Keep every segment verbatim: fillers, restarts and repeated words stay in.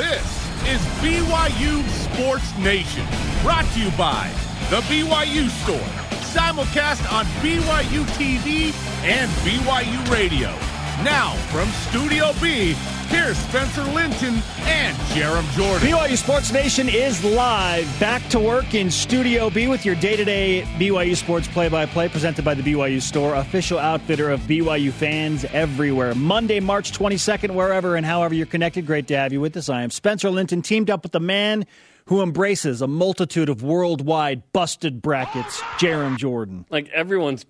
This is B Y U Sports Nation, brought to you by the B Y U Store, simulcast on B Y U T V and B Y U Radio. Now, from Studio B, here's Spencer Linton and Jarom Jordan. B Y U Sports Nation is live, back to work in Studio B with your day-to-day B Y U sports play-by-play presented by the B Y U Store, official outfitter of B Y U fans everywhere. Monday, March twenty-second, wherever and however you're connected, great to have you with us. I am Spencer Linton, teamed up with the man who embraces a multitude of worldwide busted brackets, Jarom Jordan. Like, everyone's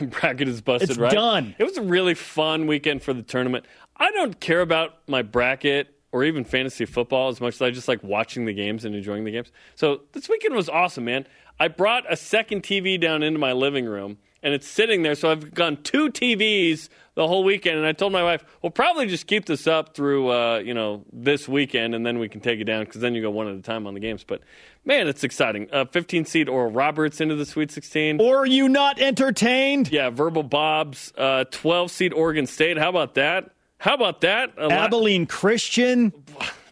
bracket is busted, it's right? It's done. It was a really fun weekend for the tournament. I don't care about my bracket or even fantasy football as much as I just like watching the games and enjoying the games. So this weekend was awesome, man. I brought a second T V down into my living room, and it's sitting there. So I've gone two T Vs the whole weekend, and I told my wife, we'll probably just keep this up through, uh, you know, this weekend, and then we can take it down because then you go one at a time on the games. But, man, it's exciting. Uh, fifteen-seed Oral Roberts into the Sweet sixteen. Or are you not entertained? Yeah, Verbal Bobs. Uh, twelve-seed Oregon State. How about that? How about that? A Abilene Christian.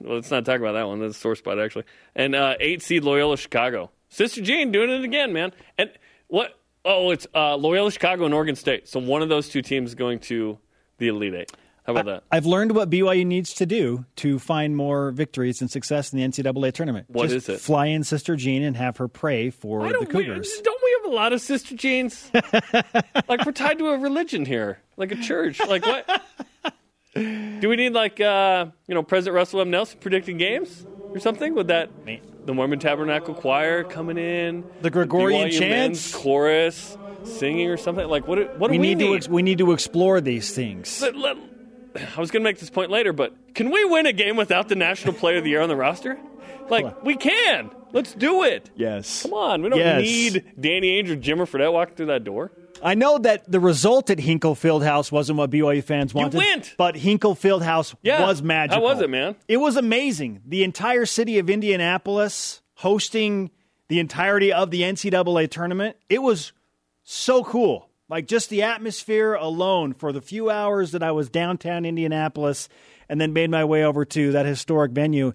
Well, let's not talk about that one. That's a sore spot, actually. And uh, eight-seed Loyola Chicago. Sister Jean doing it again, man. And what? Oh, it's uh, Loyola Chicago and Oregon State. So one of those two teams is going to the Elite Eight. How about I, that? I've learned what B Y U needs to do to find more victories and success in the N C double A tournament. What Just is it? Fly in Sister Jean and have her pray for Why the don't Cougars. We, don't we have a lot of Sister Jeans? Like, we're tied to a religion here, like a church. Like, what? Do we need, like, uh, you know, President Russell M. Nelson predicting games or something? Would that the Mormon Tabernacle Choir coming in, the Gregorian chants, chorus singing or something? Like, what? What do we, we need? need? To, we need to explore these things. Let, let, I was going to make this point later, but can we win a game without the National Player of the Year on the roster? Like, we can. Let's do it. Yes. Come on. We don't yes. need Danny Ainge or Jimmer Fredette walking through that door. I know that the result at Hinkle Fieldhouse wasn't what B Y U fans wanted. You went. But Hinkle Fieldhouse yeah. was magical. How was it, man? It was amazing. The entire city of Indianapolis hosting the entirety of the N C double A tournament. It was so cool. Like, just the atmosphere alone for the few hours that I was downtown Indianapolis and then made my way over to that historic venue.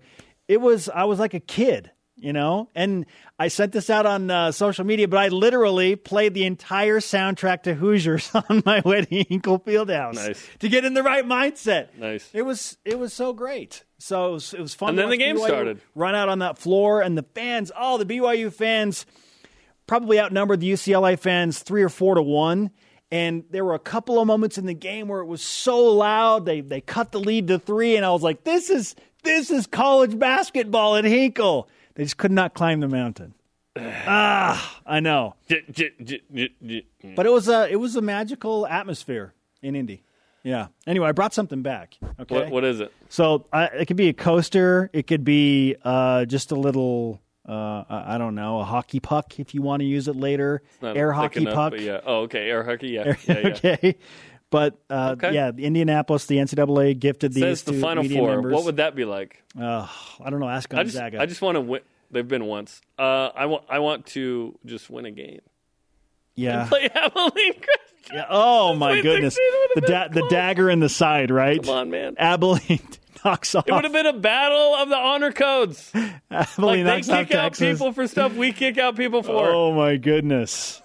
It was, I was like a kid. You know, and I sent this out on uh, social media, but I literally played the entire soundtrack to Hoosiers on my way to Hinkle Fieldhouse nice. to get in the right mindset. Nice. It was it was so great. So it was, it was fun. And then the game B Y U started. Run out on that floor, and the fans, oh, the B Y U fans probably outnumbered the U C L A fans three or four to one. And there were a couple of moments in the game where it was so loud. They they cut the lead to three, and I was like, this is this is college basketball at Hinkle. They just could not climb the mountain. ah, I know. But it was a it was a magical atmosphere in Indy. Yeah. Anyway, I brought something back. Okay. What, what is it? So I, it could be a coaster. It could be uh, just a little. Uh, I don't know, a hockey puck if you want to use it later. Air hockey enough, puck. Yeah. Oh, okay. Air hockey. Yeah. Air, yeah, yeah. Okay. But, uh, okay. yeah, Indianapolis, the N C double A gifted these Says the two Final media Four. Members. What would that be like? Uh, I don't know. Ask Gonzaga. I just, I just want to win. They've been once. Uh, I, wa- I want to just win a game. Yeah. And play Abilene Christian. Yeah. Oh, my goodness. The, da- the dagger in the side, right? Come on, man. Abilene knocks off. It would have been a battle of the honor codes. Abilene like, knocks off Texas. They kick out people for stuff we kick out people for. Oh, my goodness.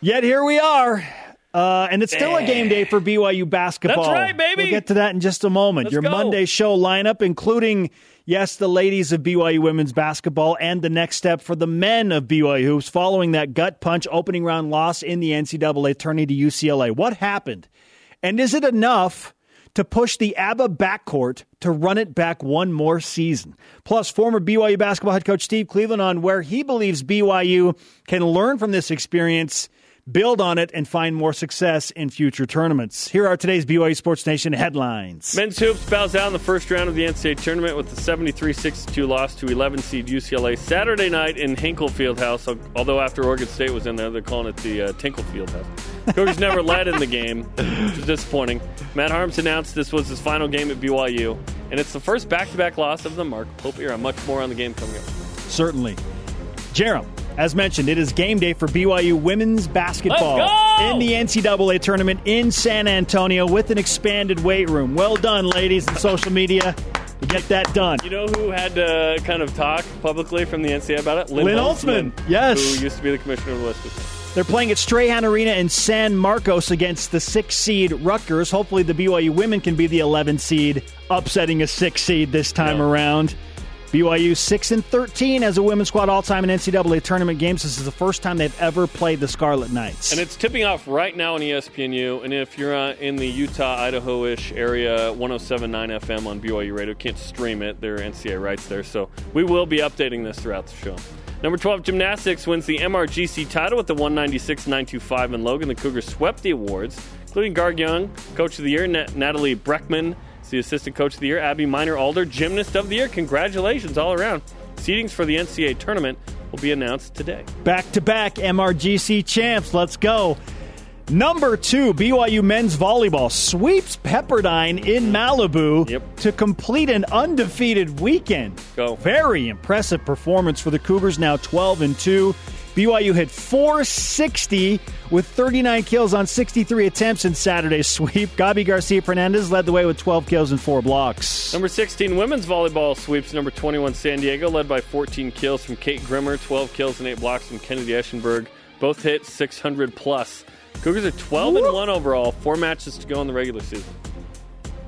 Yet here we are. Uh, and it's still a game day for B Y U basketball. That's right, baby. We'll get to that in just a moment. Let's Your go. Monday show lineup, including, yes, the ladies of B Y U women's basketball and the next step for the men of B Y U hoops following that gut punch opening round loss in the N C double A tourney to U C L A. What happened? And is it enough to push the ABBA backcourt to run it back one more season? Plus, former B Y U basketball head coach Steve Cleveland on where he believes B Y U can learn from this experience, build on it, and find more success in future tournaments. Here are today's B Y U Sports Nation headlines. Men's hoops bows out in the first round of the N C double A tournament with a seventy-three sixty-two loss to eleven seed U C L A Saturday night in Hinkle Fieldhouse. Although after Oregon State was in there, they're calling it the uh, Tinkle Fieldhouse. Cougars never led in the game, which is disappointing. Matt Harms announced this was his final game at B Y U, and it's the first back-to-back loss of the Mark Pope era. Much more on the game coming up. Certainly. Jarom. As mentioned, it is game day for B Y U women's basketball in the N C double A tournament in San Antonio with an expanded weight room. Well done, ladies and social media. get that done. You know who had to kind of talk publicly from the N C A A about it? Lynn, Lynn Olsman, yes. Who used to be the commissioner of the West Coast. They're playing at Strahan Arena in San Marcos against the six seed Rutgers. Hopefully the B Y U women can be the eleven seed, upsetting a six seed this time no. around. B Y U six and thirteen as a women's squad all-time in N C A A tournament games. This is the first time they've ever played the Scarlet Knights. And it's tipping off right now on E S P N U. And if you're in the Utah, Idaho-ish area, one oh seven point nine F M on B Y U Radio. Can't stream it. There are N C A A rights there. So we will be updating this throughout the show. Number twelve, gymnastics, wins the M R G C title with the one ninety-six nine twenty-five in Logan. The Cougars swept the awards, including Garg Young, Coach of the Year, Nat- Natalie Breckman, is the Assistant Coach of the Year, Abby Miner-Alder, Gymnast of the Year. Congratulations all around. Seedings for the N C A A tournament will be announced today. Back-to-back M R G C champs. Let's go. Number two, B Y U men's volleyball sweeps Pepperdine in Malibu yep. to complete an undefeated weekend. Go. Very impressive performance for the Cougars, now twelve and two. B Y U hit four sixty with thirty-nine kills on sixty-three attempts in Saturday's sweep. Gabi Garcia-Fernandez led the way with twelve kills and four blocks. Number sixteen, women's volleyball sweeps number twenty-one, San Diego, led by fourteen kills from Kate Grimmer, twelve kills and eight blocks from Kennedy Eschenberg. Both hit six hundred plus. Cougars are twelve and one overall, four matches to go in the regular season.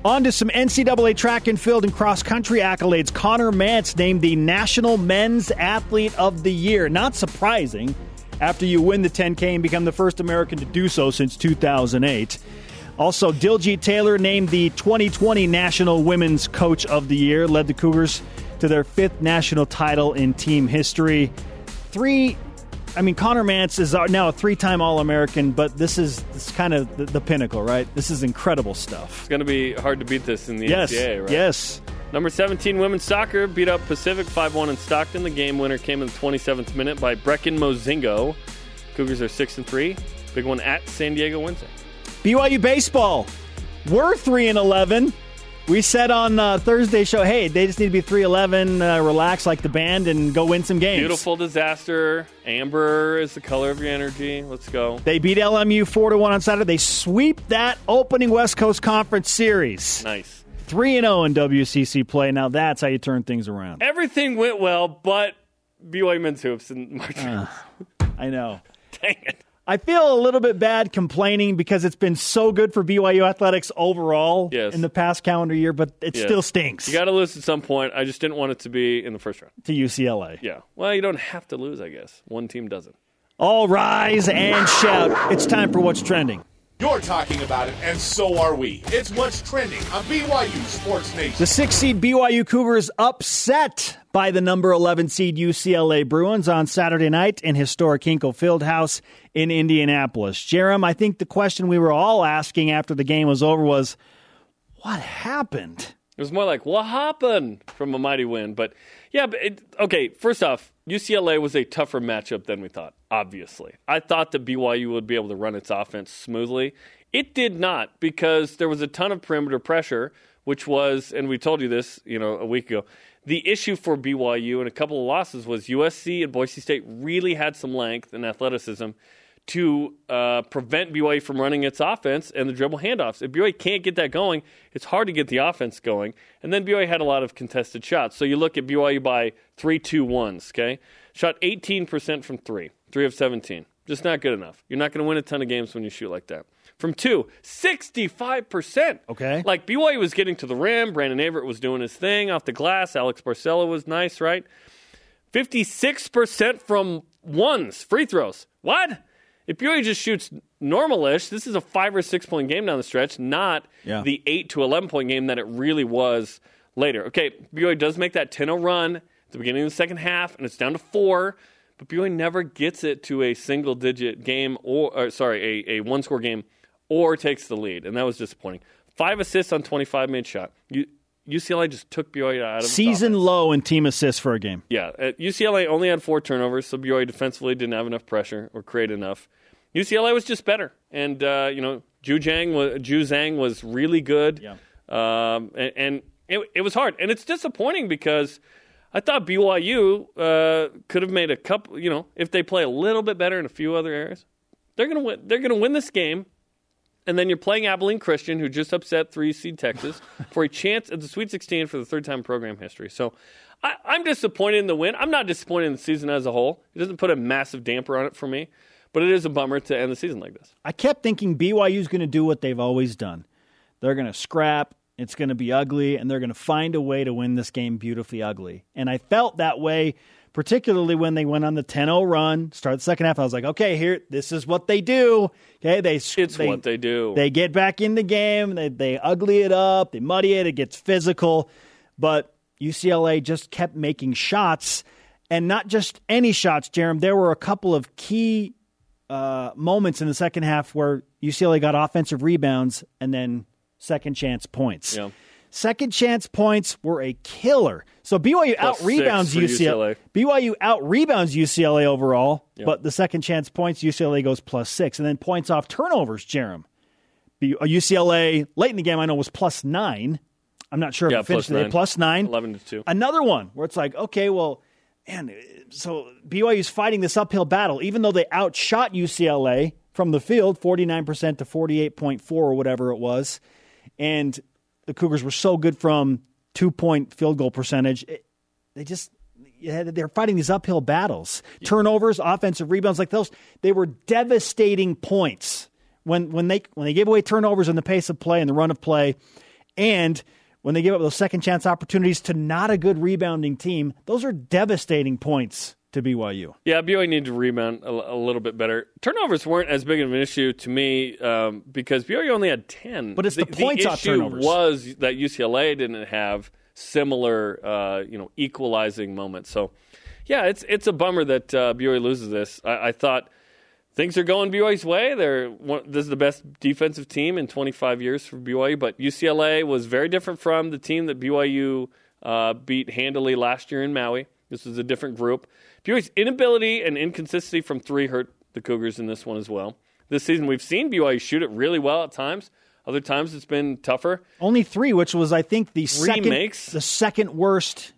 On to some N C A A track and field and cross-country accolades. Connor Mantz named the National Men's Athlete of the Year. Not surprising after you win the ten K and become the first American to do so since two thousand eight. Also, Diljit Taylor named the twenty twenty National Women's Coach of the Year, led the Cougars to their fifth national title in team history. Three I mean, Connor Mantz is now a three-time All-American, but this is this kind of the, the pinnacle, right? This is incredible stuff. It's going to be hard to beat this in the yes. N C A A, right? Yes. Number seventeen, women's soccer beat up Pacific five one in Stockton. The game winner came in the twenty-seventh minute by Brecken Mozingo. Cougars are six and three. Big one at San Diego Wednesday. B Y U baseball, we're three and eleven. We said on uh, Thursday's show, hey, they just need to be three eleven, uh, relax like the band, and go win some games. Beautiful disaster. Amber is the color of your energy. Let's go. They beat L M U four to one on Saturday. They sweep that opening West Coast Conference series. Nice. three and oh in W C C play. Now that's how you turn things around. Everything went well, but B Y U men's hoops in March. Uh, I know. Dang it. I feel a little bit bad complaining because it's been so good for B Y U athletics overall yes. in the past calendar year, but it yes. still stinks. You got to lose at some point. I just didn't want it to be in the first round. To U C L A. Yeah. Well, you don't have to lose, I guess. One team doesn't. All rise and shout. It's time for What's Trending. You're talking about it, and so are we. It's What's Trending on B Y U Sports Nation. The six-seed B Y U Cougars upset by the number eleven seed U C L A Bruins on Saturday night in historic Hinkle Fieldhouse in Indianapolis. Jarom, I think the question we were all asking after the game was over was, what happened? It was more like, what happened from a mighty win? But, yeah, but it, okay, first off, U C L A was a tougher matchup than we thought, obviously. I thought that B Y U would be able to run its offense smoothly. It did not because there was a ton of perimeter pressure, which was, and we told you this, you know, a week ago, the issue for B Y U in a couple of losses was U S C and Boise State really had some length and athleticism to uh, prevent B Y U from running its offense and the dribble handoffs. If B Y U can't get that going, it's hard to get the offense going. And then B Y U had a lot of contested shots. So you look at B Y U by three, two, ones, okay? Shot eighteen percent from three, three of seventeen. Just not good enough. You're not going to win a ton of games when you shoot like that. From two, sixty-five percent. Okay. Like, B Y U was getting to the rim. Brandon Averett was doing his thing off the glass. Alex Barcelo was nice, right? fifty-six percent from ones, free throws. What? If B Y U just shoots normal-ish, this is a five- or six-point game down the stretch, not yeah. the eight to eleven point game that it really was later. Okay, B Y U does make that ten oh run at the beginning of the second half, and it's down to four, but B Y U never gets it to a single-digit game, or, or sorry, a, a one-score game, or takes the lead, and that was disappointing. Five assists on twenty-five made shot. You, U C L A just took B Y U out of the season offense. Low in team assists for a game. Yeah, U C L A only had four turnovers, so B Y U defensively didn't have enough pressure or create enough. U C L A was just better, and uh, you know, Juzang was Juzang was really good, yeah. um, and, and it, it was hard, and it's disappointing because I thought B Y U uh, could have made a couple. You know, if they play a little bit better in a few other areas, they're gonna win. They're gonna win this game, and then you're playing Abilene Christian, who just upset three-seed Texas, for a chance at the Sweet sixteen for the third time in program history. So I, I'm disappointed in the win. I'm not disappointed in the season as a whole. It doesn't put a massive damper on it for me, but it is a bummer to end the season like this. I kept thinking B Y U's going to do what they've always done. They're going to scrap, it's going to be ugly, and they're going to find a way to win this game beautifully ugly. And I felt that way, particularly when they went on the ten oh run, started the second half. I was like, okay, here, this is what they do. Okay, they It's they, what they do. They get back in the game. They, they ugly it up. They muddy it. It gets physical. But U C L A just kept making shots, and not just any shots, Jarom. There were a couple of key uh, moments in the second half where U C L A got offensive rebounds and then second chance points. Yeah. Second chance points were a killer. So B Y U out rebounds U C L A. B Y U out rebounds U C L A overall, yeah. But the second chance points, U C L A goes plus six. And then points off turnovers, Jarom. U C L A late in the game, I know, was plus nine. I'm not sure yeah, if it finished today. Nine. Plus nine. eleven to two. Another one where it's like, okay, well, man, so B Y U's fighting this uphill battle, even though they outshot U C L A from the field forty-nine percent to forty-eight point four or whatever it was. And the Cougars were so good from two-point field goal percentage. It, they just yeah, they're fighting these uphill battles. Turnovers, offensive rebounds like those. They were devastating points when when they when they gave away turnovers in the pace of play and the run of play, and when they gave up those second chance opportunities to not a good rebounding team. Those are devastating points to B Y U. Yeah, B Y U needed to rebound a, a little bit better. Turnovers weren't as big of an issue to me um, because B Y U only had ten. But it's the, the points off turnovers. The issue was that U C L A didn't have similar, uh, you know, equalizing moments. So, yeah, it's it's a bummer that uh, B Y U loses this. I, I thought things are going B Y U's way. They're one, this is the best defensive team in twenty-five years for B Y U. But U C L A was very different from the team that B Y U uh, beat handily last year in Maui. This was a different group. B Y U's inability and inconsistency from three hurt the Cougars in this one as well. This season, we've seen B Y U shoot it really well at times. Other times, it's been tougher. Only three, which was, I think, the second, the second worst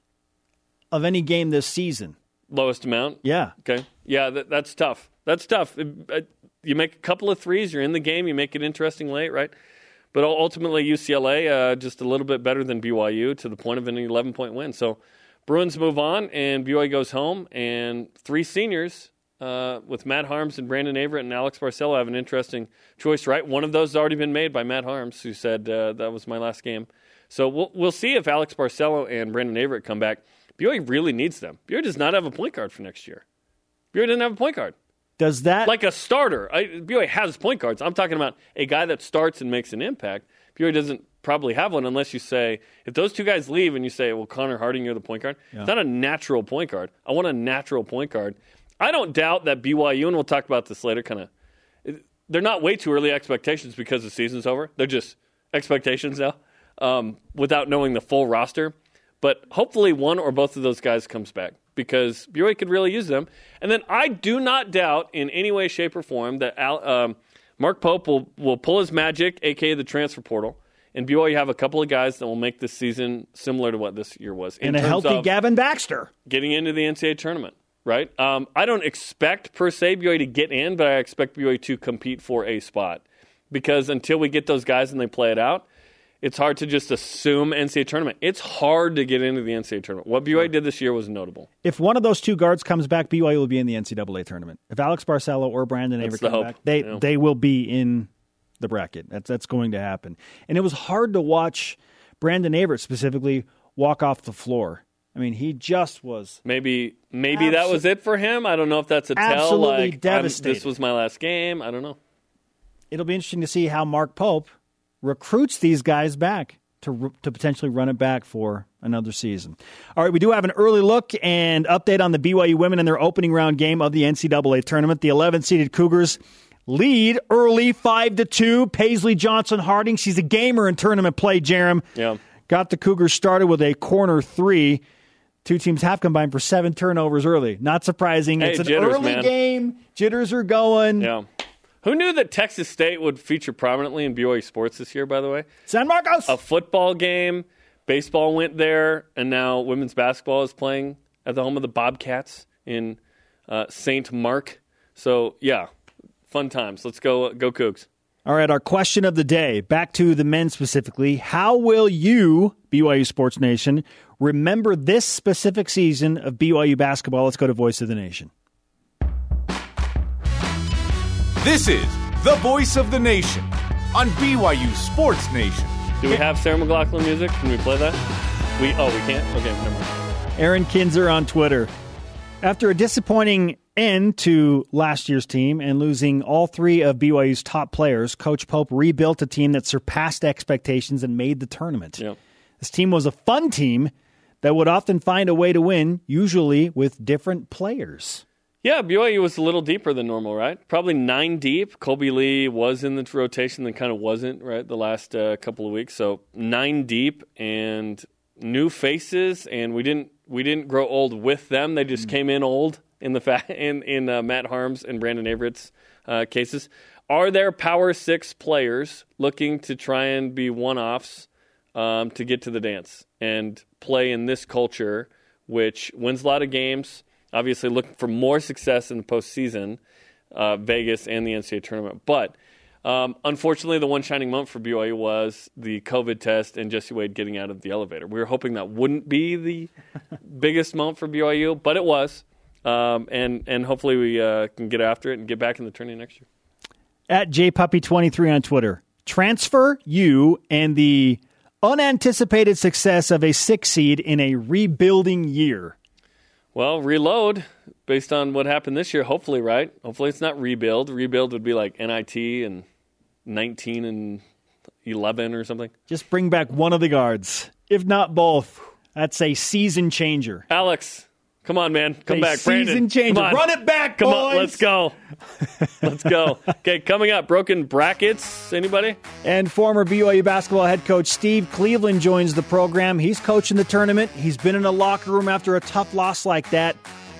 of any game this season. Lowest amount? Yeah. Okay. Yeah, that, that's tough. That's tough. It, it, you make a couple of threes, you're in the game, you make it interesting late, right? But ultimately, U C L A uh, just a little bit better than B Y U to the point of an eleven-point win. So Bruins move on, and B Y U goes home, and three seniors uh, with Matt Harms and Brandon Averett and Alex Barcelo have an interesting choice, right? One of those has already been made by Matt Harms, who said, uh, that was my last game. So we'll, we'll see if Alex Barcelo and Brandon Averett come back. B Y U really needs them. B Y U does not have a point guard for next year. B Y U doesn't have a point guard. Does that? Like a starter. I, B Y U has point guards. I'm talking about a guy that starts and makes an impact. B Y U doesn't probably have one unless you say, if those two guys leave and you say, well, Connor Harding, you're the point guard. Yeah. It's not a natural point guard. I want a natural point guard. I don't doubt that B Y U, and we'll talk about this later, kind of, they're not way too early expectations because the season's over. They're just expectations now um, without knowing the full roster. But hopefully one or both of those guys comes back because B Y U could really use them. And then I do not doubt in any way, shape, or form that Al, um, Mark Pope will, will pull his magic, a k a the transfer portal. And B Y U have a couple of guys that will make this season similar to what this year was. And a healthy Gavin Baxter. Getting into the N C double A tournament, right? Um, I don't expect, per se, B Y U to get in, but I expect B Y U to compete for a spot. Because until we get those guys and they play it out, it's hard to just assume N C double A tournament. It's hard to get into the N C double A tournament. What B Y U did this year was notable. If one of those two guards comes back, B Y U will be in the N C double A tournament. If Alex Barcelo or Brandon Averett come back, they, yeah. they will be in the bracket. That's that's going to happen. And it was hard to watch Brandon Averett specifically walk off the floor. I mean, he just was. Maybe maybe abso- that was it for him. I don't know if that's a absolutely tell. Absolutely like, devastated. This was my last game. I don't know. It'll be interesting to see how Mark Pope recruits these guys back to to potentially run it back for another season. All right, we do have an early look and update on the B Y U women in their opening round game of the N C double A tournament. The eleven-seeded Cougars lead early five to two. Paisley Johnson-Harding, she's a gamer in tournament play, Jarom. Yeah. Got the Cougars started with a corner three. Two teams have combined for seven turnovers early. Not surprising. Hey, it's an jitters, early man. Game. Jitters are going. Yeah. Who knew that Texas State would feature prominently in B Y U sports this year, by the way? San Marcos. A football game. Baseball went there, and now women's basketball is playing at the home of the Bobcats in uh, Saint Mark. So, yeah. Fun times. Let's go, go Cougs. All right, our question of the day, back to the men specifically. How will you, B Y U Sports Nation, remember this specific season of B Y U basketball? Let's go to Voice of the Nation. This is the Voice of the Nation on B Y U Sports Nation. Do we have Sarah McLachlan music? Can we play that? We Oh, we can't? Okay, never mind. Aaron Kinzer on Twitter. After a disappointing end to last year's team and losing all three of B Y U's top players, Coach Pope rebuilt a team that surpassed expectations and made the tournament. Yep. This team was a fun team that would often find a way to win, usually with different players. Yeah, B Y U was a little deeper than normal, right? Probably nine deep. Colby Lee was in the rotation, then kind of wasn't, right, the last uh, couple of weeks. So nine deep and new faces, and we didn't we didn't grow old with them. They just mm-hmm. came in old in the fa- in in uh, Matt Harms and Brandon Averett's uh, cases. Are there Power Six players looking to try and be one-offs um, to get to the dance and play in this culture, which wins a lot of games? Obviously looking for more success in the postseason, uh, Vegas and the N C double A tournament. But um, unfortunately, the one shining moment for B Y U was the COVID test and Jesse Wade getting out of the elevator. We were hoping that wouldn't be the biggest moment for B Y U, but it was. Um, and, and hopefully we uh, can get after it and get back in the tournament next year. At J Puppy twenty-three on Twitter, transfer you and the unanticipated success of a six seed in a rebuilding year. Well, reload based on what happened this year, hopefully, right? Hopefully it's not rebuild. Rebuild would be like N I T and nineteen and eleven or something. Just bring back one of the guards, if not both. That's a season changer. Alex, come on, man. Come a back, season Brandon. Season changer. Run it back, come boys. on, let's go. Let's go. Okay, coming up, broken brackets. Anybody? And former B Y U basketball head coach Steve Cleveland joins the program. He's coaching the tournament. He's been in a locker room after a tough loss like that.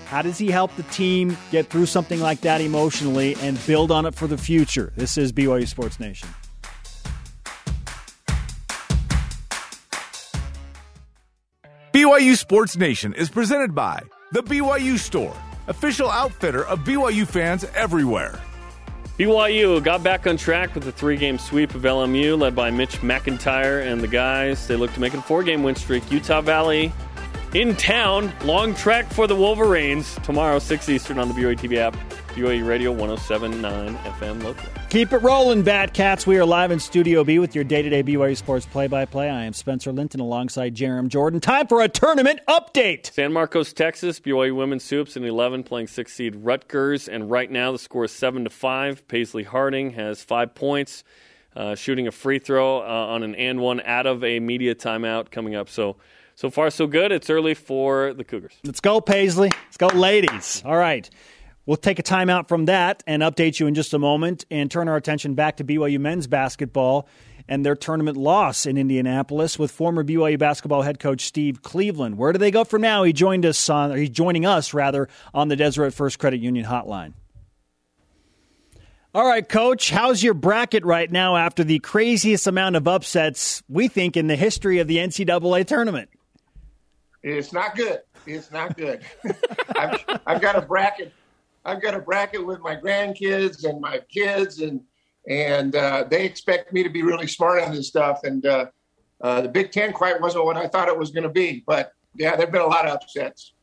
How does he help the team get through something like that emotionally and build on it for the future? This is B Y U Sports Nation. B Y U Sports Nation is presented by The B Y U Store, official outfitter of B Y U fans everywhere. B Y U got back on track with a three-game sweep of L M U, led by Mitch McIntyre and the guys. They look to make it a four-game win streak. Utah Valley in town. Long trek for the Wolverines. Tomorrow, six Eastern on the B Y U T V app. B Y U Radio one oh seven point nine F M local. Keep it rolling, Batcats. We are live in Studio B with your day-to-day B Y U sports play-by-play. I am Spencer Linton alongside Jarom Jordan. Time for a tournament update. San Marcos, Texas. B Y U women's hoops in eleven playing six seed Rutgers. And right now the score is seven to five. Paisley Harding has five points, uh, shooting a free throw uh, on an and one out of a media timeout coming up. So so far so good. It's early for the Cougars. Let's go, Paisley. Let's go, ladies. All right. We'll take a timeout from that and update you in just a moment and turn our attention back to B Y U men's basketball and their tournament loss in Indianapolis with former B Y U basketball head coach Steve Cleveland. Where do they go from now? He joined us on, or he's joining us rather on the Deseret First Credit Union hotline. All right, Coach, how's your bracket right now after the craziest amount of upsets we think in the history of the N C double A tournament? It's not good. It's not good. I've, I've got a bracket. I've got a bracket with my grandkids and my kids, and and uh, they expect me to be really smart on this stuff. And uh, uh, the Big Ten quite wasn't what I thought it was going to be. But, yeah, there have been a lot of upsets.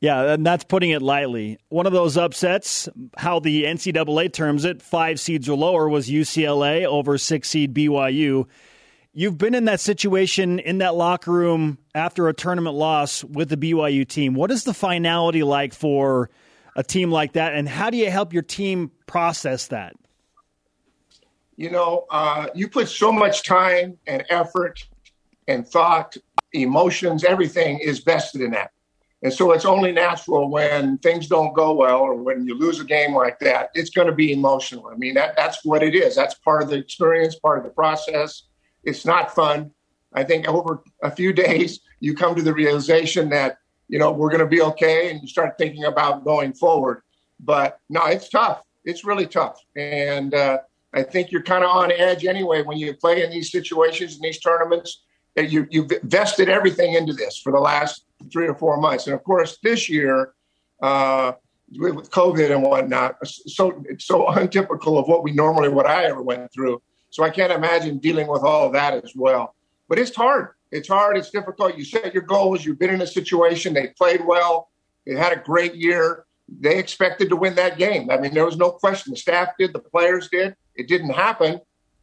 Yeah, and that's putting it lightly. One of those upsets, how the N C double A terms it, five seeds or lower, was U C L A over six seed B Y U. You've been in that situation in that locker room after a tournament loss with the B Y U team. What is the finality like for a team like that, and how do you help your team process that? You know, uh, you put so much time and effort and thought, emotions, everything is vested in that. And so it's only natural when things don't go well or when you lose a game like that, it's going to be emotional. I mean, that, that's what it is. That's part of the experience, part of the process. It's not fun. I think over a few days, you come to the realization that you know, we're going to be okay, and you start thinking about going forward. But, no, it's tough. It's really tough. And uh, I think you're kind of on edge anyway when you play in these situations, in these tournaments. That you, you've vested everything into this for the last three or four months. And, of course, this year, uh, with COVID and whatnot, so it's so untypical of what we normally, what I ever went through. So I can't imagine dealing with all of that as well. But it's hard. It's hard. It's difficult. You set your goals. You've been in a situation. They played well. They had a great year. They expected to win that game. I mean, there was no question. The staff did. The players did. It didn't happen.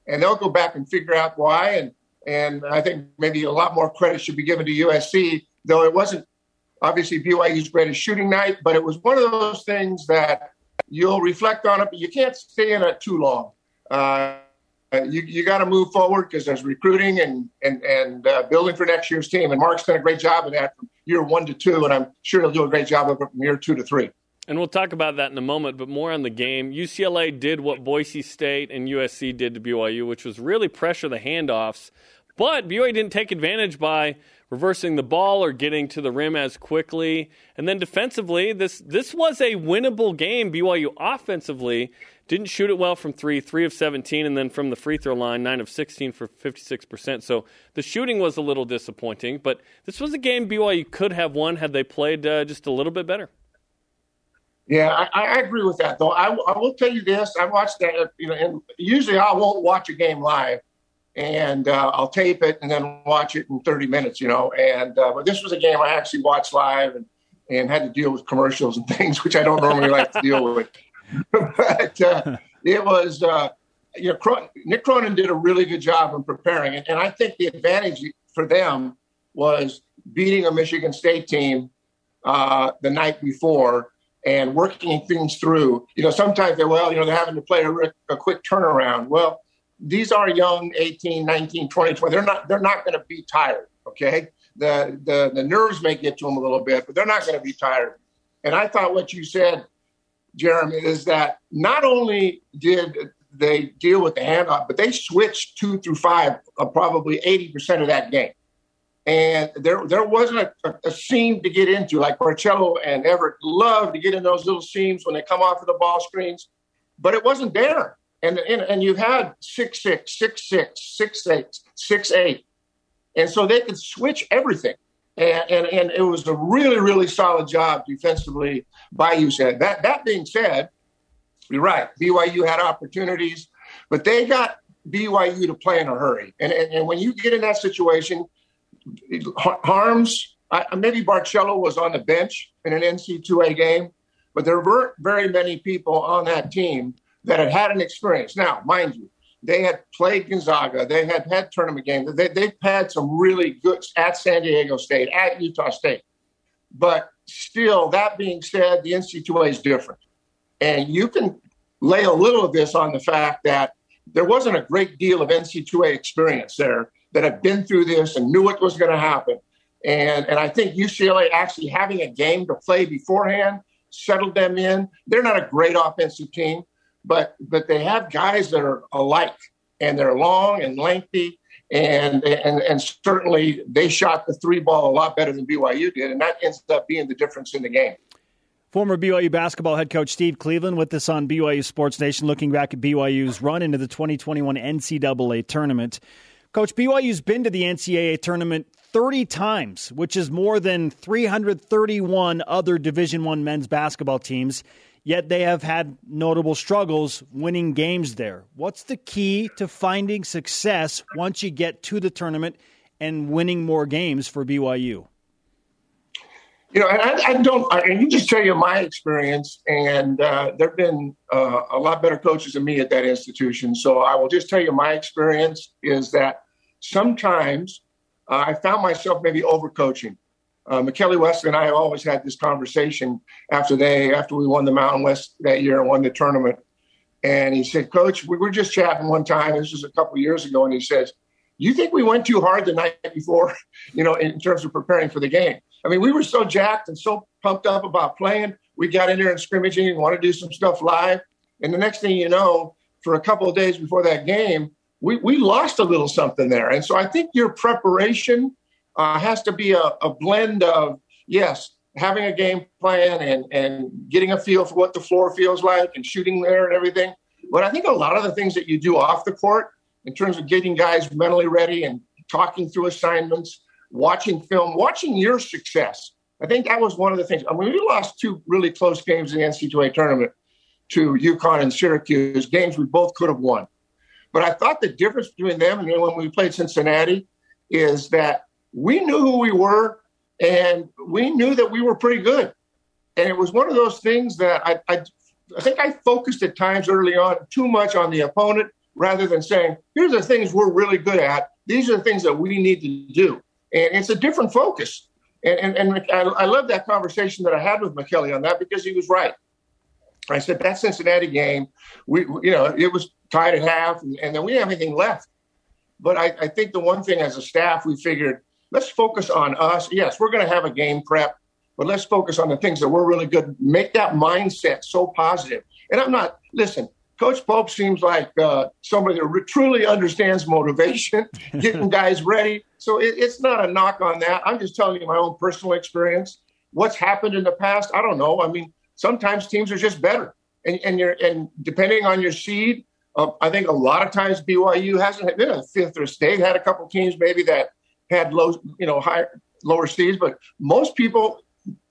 And they'll go back and figure out why. And and I think maybe a lot more credit should be given to U S C, though it wasn't obviously B Y U's greatest shooting night. But it was one of those things that you'll reflect on it, but you can't stay in it too long. Uh, you you got to move forward because there's recruiting and and, and uh, building for next year's team. And Mark's done a great job of that from year one to two, and I'm sure he'll do a great job of it from year two to three. And we'll talk about that in a moment, but more on the game. U C L A did what Boise State and U S C did to B Y U, which was really pressure the handoffs. But B Y U didn't take advantage by reversing the ball or getting to the rim as quickly. And then defensively, this this was a winnable game. B Y U offensively didn't shoot it well from three, three of seventeen, and then from the free throw line, nine of sixteen for fifty-six percent. So the shooting was a little disappointing, but this was a game B Y U could have won had they played uh, just a little bit better. Yeah, I, I agree with that, though. I, I will tell you this. I watched that, you know, and usually I won't watch a game live, and uh, I'll tape it and then watch it in thirty minutes, you know. And uh, but this was a game I actually watched live and, and had to deal with commercials and things, which I don't normally like to deal with. But uh, it was, uh, you know, Cron- Nick Cronin did a really good job in preparing it. And I think the advantage for them was beating a Michigan State team uh, the night before and working things through. You know, sometimes they're, well, you know, they're having to play a, a quick turnaround. Well, these are young, eighteen, nineteen, twenty, twenty. They're not they're not going to be tired, okay? The, the the nerves may get to them a little bit, but they're not going to be tired. And I thought what you said, Jarom, is that not only did they deal with the handoff, but they switched two through five, uh, probably eighty percent of that game. And there there wasn't a, a, a seam to get into. Like Barcelo and Averett love to get in those little seams when they come off of the ball screens. But it wasn't there. And and, and you had six six, six six, six eight, six eight. And so they could switch everything. And, and and it was a really, really solid job defensively by U C L A. That, that being said, you're right, B Y U had opportunities. But they got B Y U to play in a hurry. And, and, and when you get in that situation – Harms, I, maybe Barcelo was on the bench in an N C double A game, but there weren't very many people on that team that had had an experience. Now, mind you, they had played Gonzaga. They had had tournament games. They, they've had some really good at San Diego State, at Utah State. But still, that being said, the N C double A is different. And you can lay a little of this on the fact that there wasn't a great deal of N C double A experience there that had been through this and knew what was going to happen. And and I think U C L A actually having a game to play beforehand settled them in. They're not a great offensive team, but but they have guys that are alike, and they're long and lengthy, and and, and certainly they shot the three ball a lot better than B Y U did, and that ends up being the difference in the game. Former B Y U basketball head coach Steve Cleveland with us on B Y U Sports Nation, looking back at B Y U's run into the twenty twenty-one N C double A tournament. Coach, B Y U's been to the N C double A tournament thirty times, which is more than three hundred thirty-one other Division I men's basketball teams, yet they have had notable struggles winning games there. What's the key to finding success once you get to the tournament and winning more games for B Y U? You know, and I, I don't, I can just tell you my experience, and uh, there have been uh, a lot better coaches than me at that institution. So I will just tell you my experience is that sometimes uh, I found myself maybe overcoaching. Uh, McKelly West and I always had this conversation after they, after we won the Mountain West that year and won the tournament. And he said, Coach, we were just chatting one time, this was a couple of years ago, and he says, you think we went too hard the night before, you know, in terms of preparing for the game? I mean, we were so jacked and so pumped up about playing. We got in there and scrimmaging and want to do some stuff live. And the next thing you know, for a couple of days before that game, we, we lost a little something there. And so I think your preparation uh, has to be a, a blend of, yes, having a game plan and, and getting a feel for what the floor feels like and shooting there and everything. But I think a lot of the things that you do off the court, in terms of getting guys mentally ready and talking through assignments, watching film, watching your success. I think that was one of the things. I mean, we lost two really close games in the N C double A tournament to UConn and Syracuse, games we both could have won. But I thought the difference between them and when we played Cincinnati is that we knew who we were and we knew that we were pretty good. And it was one of those things that I, I, I think I focused at times early on too much on the opponent rather than saying, here's the things we're really good at. These are the things that we need to do. And it's a different focus. And and, and I, I love that conversation that I had with McKelly on that because he was right. I said, that Cincinnati game, we, we you know, it was tied at half, and, and then we didn't have anything left. But I, I think the one thing as a staff, we figured, let's focus on us. Yes, we're going to have a game prep, but let's focus on the things that we're really good. Make that mindset so positive. And I'm not, listen, Coach Pope seems like uh, somebody that re- truly understands motivation, getting guys ready. So it, it's not a knock on that. I'm just telling you my own personal experience. What's happened in the past, I don't know. I mean, sometimes teams are just better. And, and, you're, and depending on your seed, uh, I think a lot of times B Y U hasn't been a fifth or state. Had a couple teams maybe that had low, you know, higher, lower seeds. But most people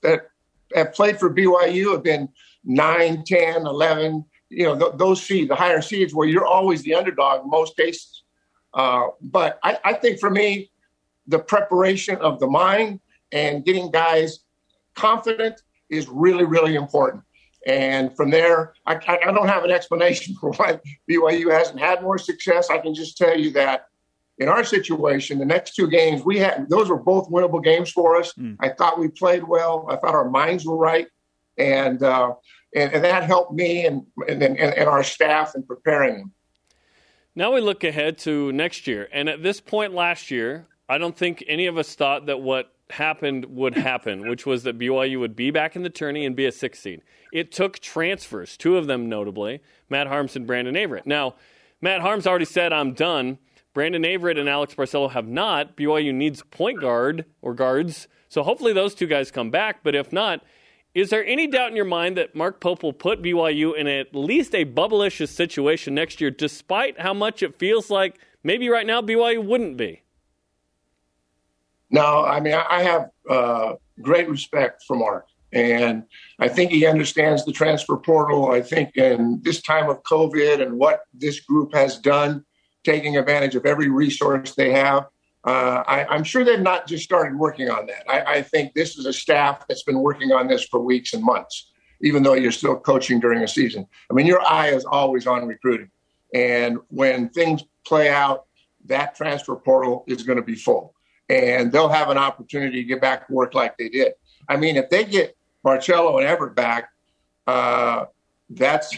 that have played for B Y U have been nine, ten, eleven, you know, th- those seeds, the higher seeds, where you're always the underdog in most cases. Uh, but I, I think for me, the preparation of the mind and getting guys confident is really, really important. And from there, I, I don't have an explanation for why B Y U hasn't had more success. I can just tell you that in our situation, the next two games we had, those were both winnable games for us. Mm. I thought we played well. I thought our minds were right. And, uh, and, and that helped me and, and, and, and our staff in preparing them. Now we look ahead to next year. And at this point last year, I don't think any of us thought that what happened would happen, which was that B Y U would be back in the tourney and be a six seed. It took transfers, two of them notably, Matt Harms and Brandon Averett. Now, Matt Harms already said, I'm done. Brandon Averett and Alex Barcelo have not. B Y U needs point guard or guards. So hopefully those two guys come back. But if not, is there any doubt in your mind that Mark Pope will put B Y U in at least a bubble-ish situation next year, despite how much it feels like maybe right now B Y U wouldn't be? No, I mean, I have uh, great respect for Mark, and I think he understands the transfer portal. I think in this time of COVID and what this group has done, taking advantage of every resource they have, Uh, I, I'm sure they've not just started working on that. I, I think this is a staff that's been working on this for weeks and months, even though you're still coaching during a season. I mean, your eye is always on recruiting. And when things play out, that transfer portal is going to be full. And they'll have an opportunity to get back to work like they did. I mean, if they get Barcelo and Everett back, uh, that's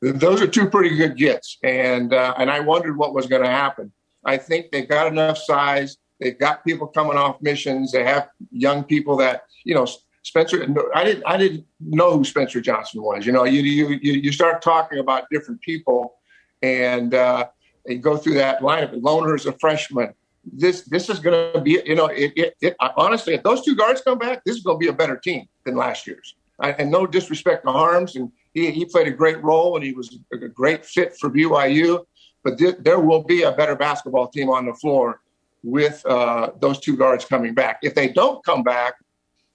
those are two pretty good gets. And, uh, and I wondered what was going to happen. I think they've got enough size. They've got people coming off missions. They have young people that, you know, Spencer, I didn't, I didn't know who Spencer Johnson was. You know, you, you, you start talking about different people and, uh, and go through that lineup. Lohner's a freshman. This, this is going to be, you know, it, it, it, honestly, if those two guards come back, this is going to be a better team than last year's. I, and no disrespect to Harms. And he, he played a great role and he was a great fit for B Y U. But th- there will be a better basketball team on the floor with uh, those two guards coming back. If they don't come back,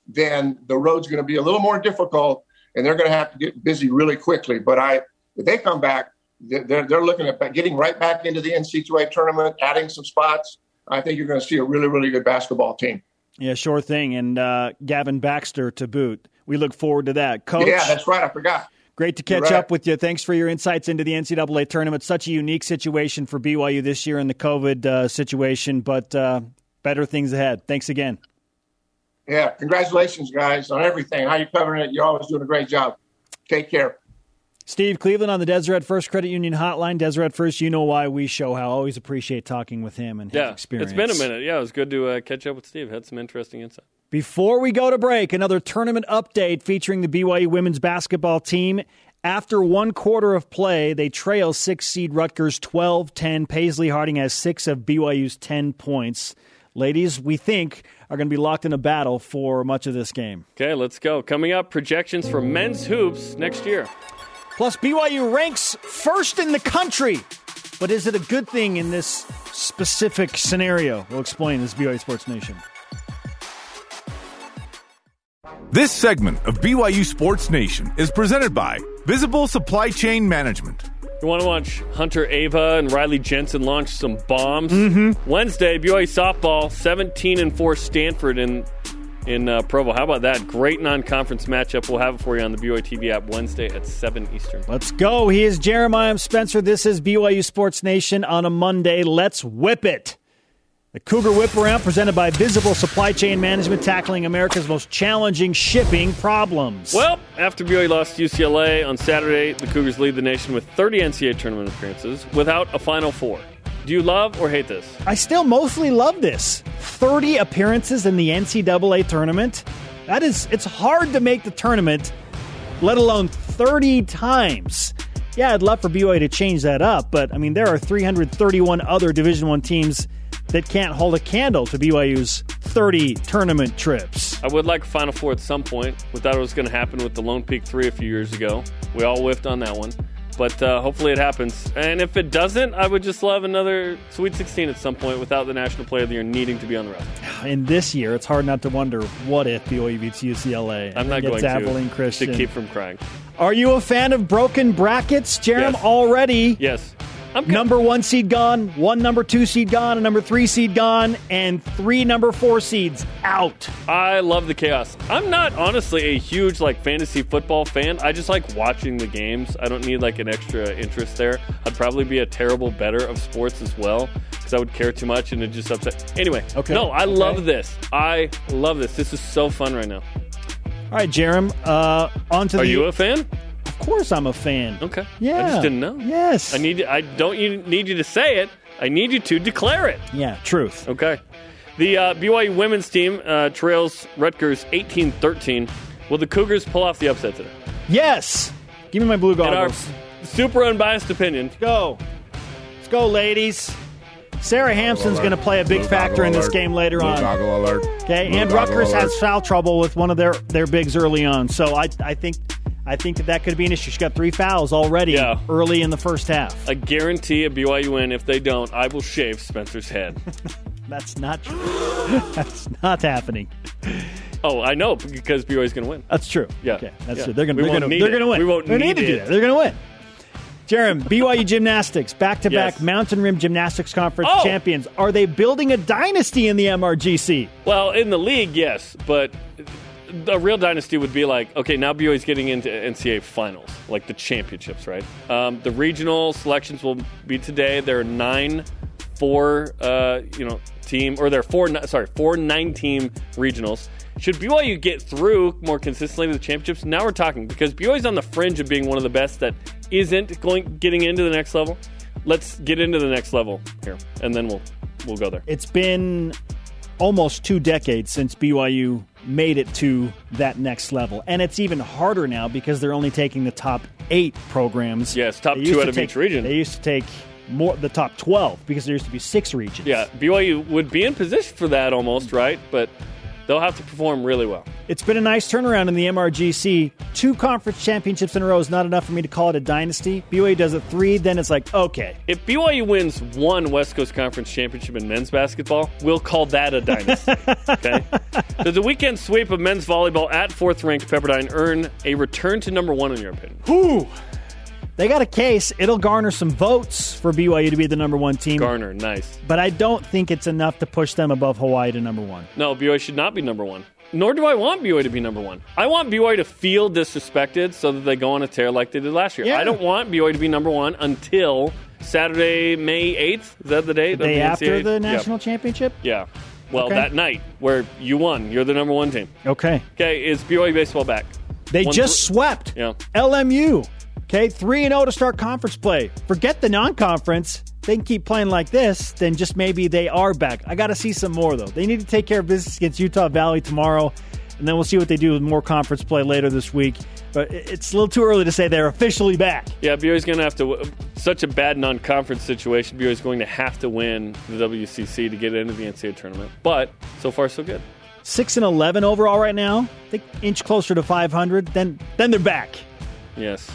then the road's going to be a little more difficult, and they're going to have to get busy really quickly. But I, if they come back, they're, they're looking at getting right back into the N C double A tournament, adding some spots. I think you're going to see a really, really good basketball team. Yeah, sure thing. And uh, Gavin Baxter to boot. We look forward to that. Coach. Yeah, that's right. I forgot. Great to catch right. up with you. Thanks for your insights into the N C double A tournament. Such a unique situation for B Y U this year in the COVID uh, situation, but uh, better things ahead. Thanks again. Yeah, congratulations, guys, on everything. How you covering it? You're always doing a great job. Take care. Steve Cleveland on the Deseret First Credit Union Hotline. Deseret First, you know why we show how. Always appreciate talking with him and his yeah, experience. It's been a minute. Yeah, it was good to uh, catch up with Steve. Had some interesting insight. Before we go to break, another tournament update featuring the B Y U women's basketball team. After one quarter of play, they trail six-seed Rutgers twelve ten. Paisley Harding has six of B Y U's ten points. Ladies, we think, are going to be locked in a battle for much of this game. Okay, let's go. Coming up, projections for men's hoops next year. Plus, B Y U ranks first in the country. But is it a good thing in this specific scenario? We'll explain this. B Y U Sports Nation. This segment of B Y U Sports Nation is presented by Visible Supply Chain Management. You want to watch Hunter Ava and Riley Jensen launch some bombs? Mm-hmm. Wednesday, B Y U softball, seventeen and four Stanford in in uh, Provo. How about that? Great non-conference matchup. We'll have it for you on the B Y U T V app Wednesday at seven Eastern. Let's go. He is Jeremiah. I'm Spencer. This is B Y U Sports Nation on a Monday. Let's whip it. The Cougar Whip Around, presented by Visible Supply Chain Management, tackling America's most challenging shipping problems. Well, after B Y U lost to U C L A on Saturday, the Cougars lead the nation with thirty N C A A tournament appearances without a Final Four. Do you love or hate this? I still mostly love this. thirty appearances in the N C A A tournament. That is, it's hard to make the tournament, let alone thirty times. Yeah, I'd love for B Y U to change that up, but I mean, there are three hundred thirty-one other Division I teams that can't hold a candle to B Y U's thirty tournament trips. I would like a Final Four at some point. We thought it was going to happen with the Lone Peak three a few years ago. We all whiffed on that one. But uh, hopefully it happens. And if it doesn't, I would just love another Sweet sixteen at some point without the National Player of the Year needing to be on the roster. And this year, it's hard not to wonder, what if B Y U beats U C L A? I'm not going Abilene to. Christian. To keep from crying. Are you a fan of broken brackets, Jarom? Yes. Already? Yes. Number one seed gone, one number two seed gone, a number three seed gone, and three number four seeds out. I love the chaos. I'm not honestly a huge like fantasy football fan. I just like watching the games. I don't need like an extra interest there. I'd probably be a terrible bettor of sports as well because I would care too much and it just upset. Anyway, okay. no, I okay. love this. I love this. This is so fun right now. All right, Jarom, uh, on to Are the... Are you a fan? Of course I'm a fan. Okay. Yeah. I just didn't know. Yes. I need. I don't you, need you to say it. I need you to declare it. Yeah, truth. Okay. The uh, B Y U women's team uh, trails Rutgers eighteen thirteen. Will the Cougars pull off the upset today? Yes. Give me my blue goggles. Super unbiased opinion. Let's go. Let's go, ladies. Sarah Hampson's going to play a big Blue factor in this game later Blue on. Goggle alert. Okay, Blue and Rutgers alert. Has foul trouble with one of their, their bigs early on, so I I think I think that that could be an issue. She's got three fouls already yeah. early in the first half. I guarantee a B Y U win. If they don't, I will shave Spencer's head. That's not true. That's not happening. Oh, I know, because B Y U's going to win. That's true. Yeah, okay, that's yeah. true. They're going to they're going to win. We won't they need, need to do it. that. They're going to win. Jarom, B Y U gymnastics, back-to-back yes. Mountain Rim Gymnastics Conference oh. champions. Are they building a dynasty in the M R G C? Well, in the league, yes, but a real dynasty would be like, okay, now B Y U's getting into N C A A finals, like the championships, right? Um, the regional selections will be today. There are nine, four, uh, you know, team, or there are four, sorry, four nine-team regionals. Should B Y U get through more consistently to the championships? Now we're talking, because B Y U's on the fringe of being one of the best that isn't going getting into the next level. Let's get into the next level here, and then we'll we'll go there. It's been almost two decades since B Y U made it to that next level, and it's even harder now because they're only taking the top eight programs. Yes, top two out of each region. They used to take more the top twelve because there used to be six regions. Yeah, B Y U would be in position for that almost, right? But they'll have to perform really well. It's been a nice turnaround in the M R G C. Two conference championships in a row is not enough for me to call it a dynasty. B Y U does it three, then it's like, okay. If B Y U wins one West Coast Conference championship in men's basketball, we'll call that a dynasty. Okay? Does the weekend sweep of men's volleyball at fourth-ranked Pepperdine earn a return to number one, in your opinion? Whew. They got a case. It'll garner some votes for B Y U to be the number one team. Garner, nice. But I don't think it's enough to push them above Hawaii to number one. No, B Y U should not be number one. Nor do I want B Y U to be number one. I want B Y U to feel disrespected so that they go on a tear like they did last year. Yeah. I don't want B Y U to be number one until Saturday, May eighth. Is that the date? The day after the national championship? Yeah. Well, okay. That night where you won. You're the number one team. Okay. Okay, is B Y U baseball back? They one just th- swept yeah. L M U. Okay, three and oh to start conference play. Forget the non-conference. They can keep playing like this, then just maybe they are back. I got to see some more, though. They need to take care of business against Utah Valley tomorrow, and then we'll see what they do with more conference play later this week. But it's a little too early to say they're officially back. Yeah, B Y U's going to have to – such a bad non-conference situation, B Y U's going to have to win the W C C to get into the N C A A tournament. But so far, so good. six and eleven overall right now. They inch closer to five hundred. Then, then they're back. Yes.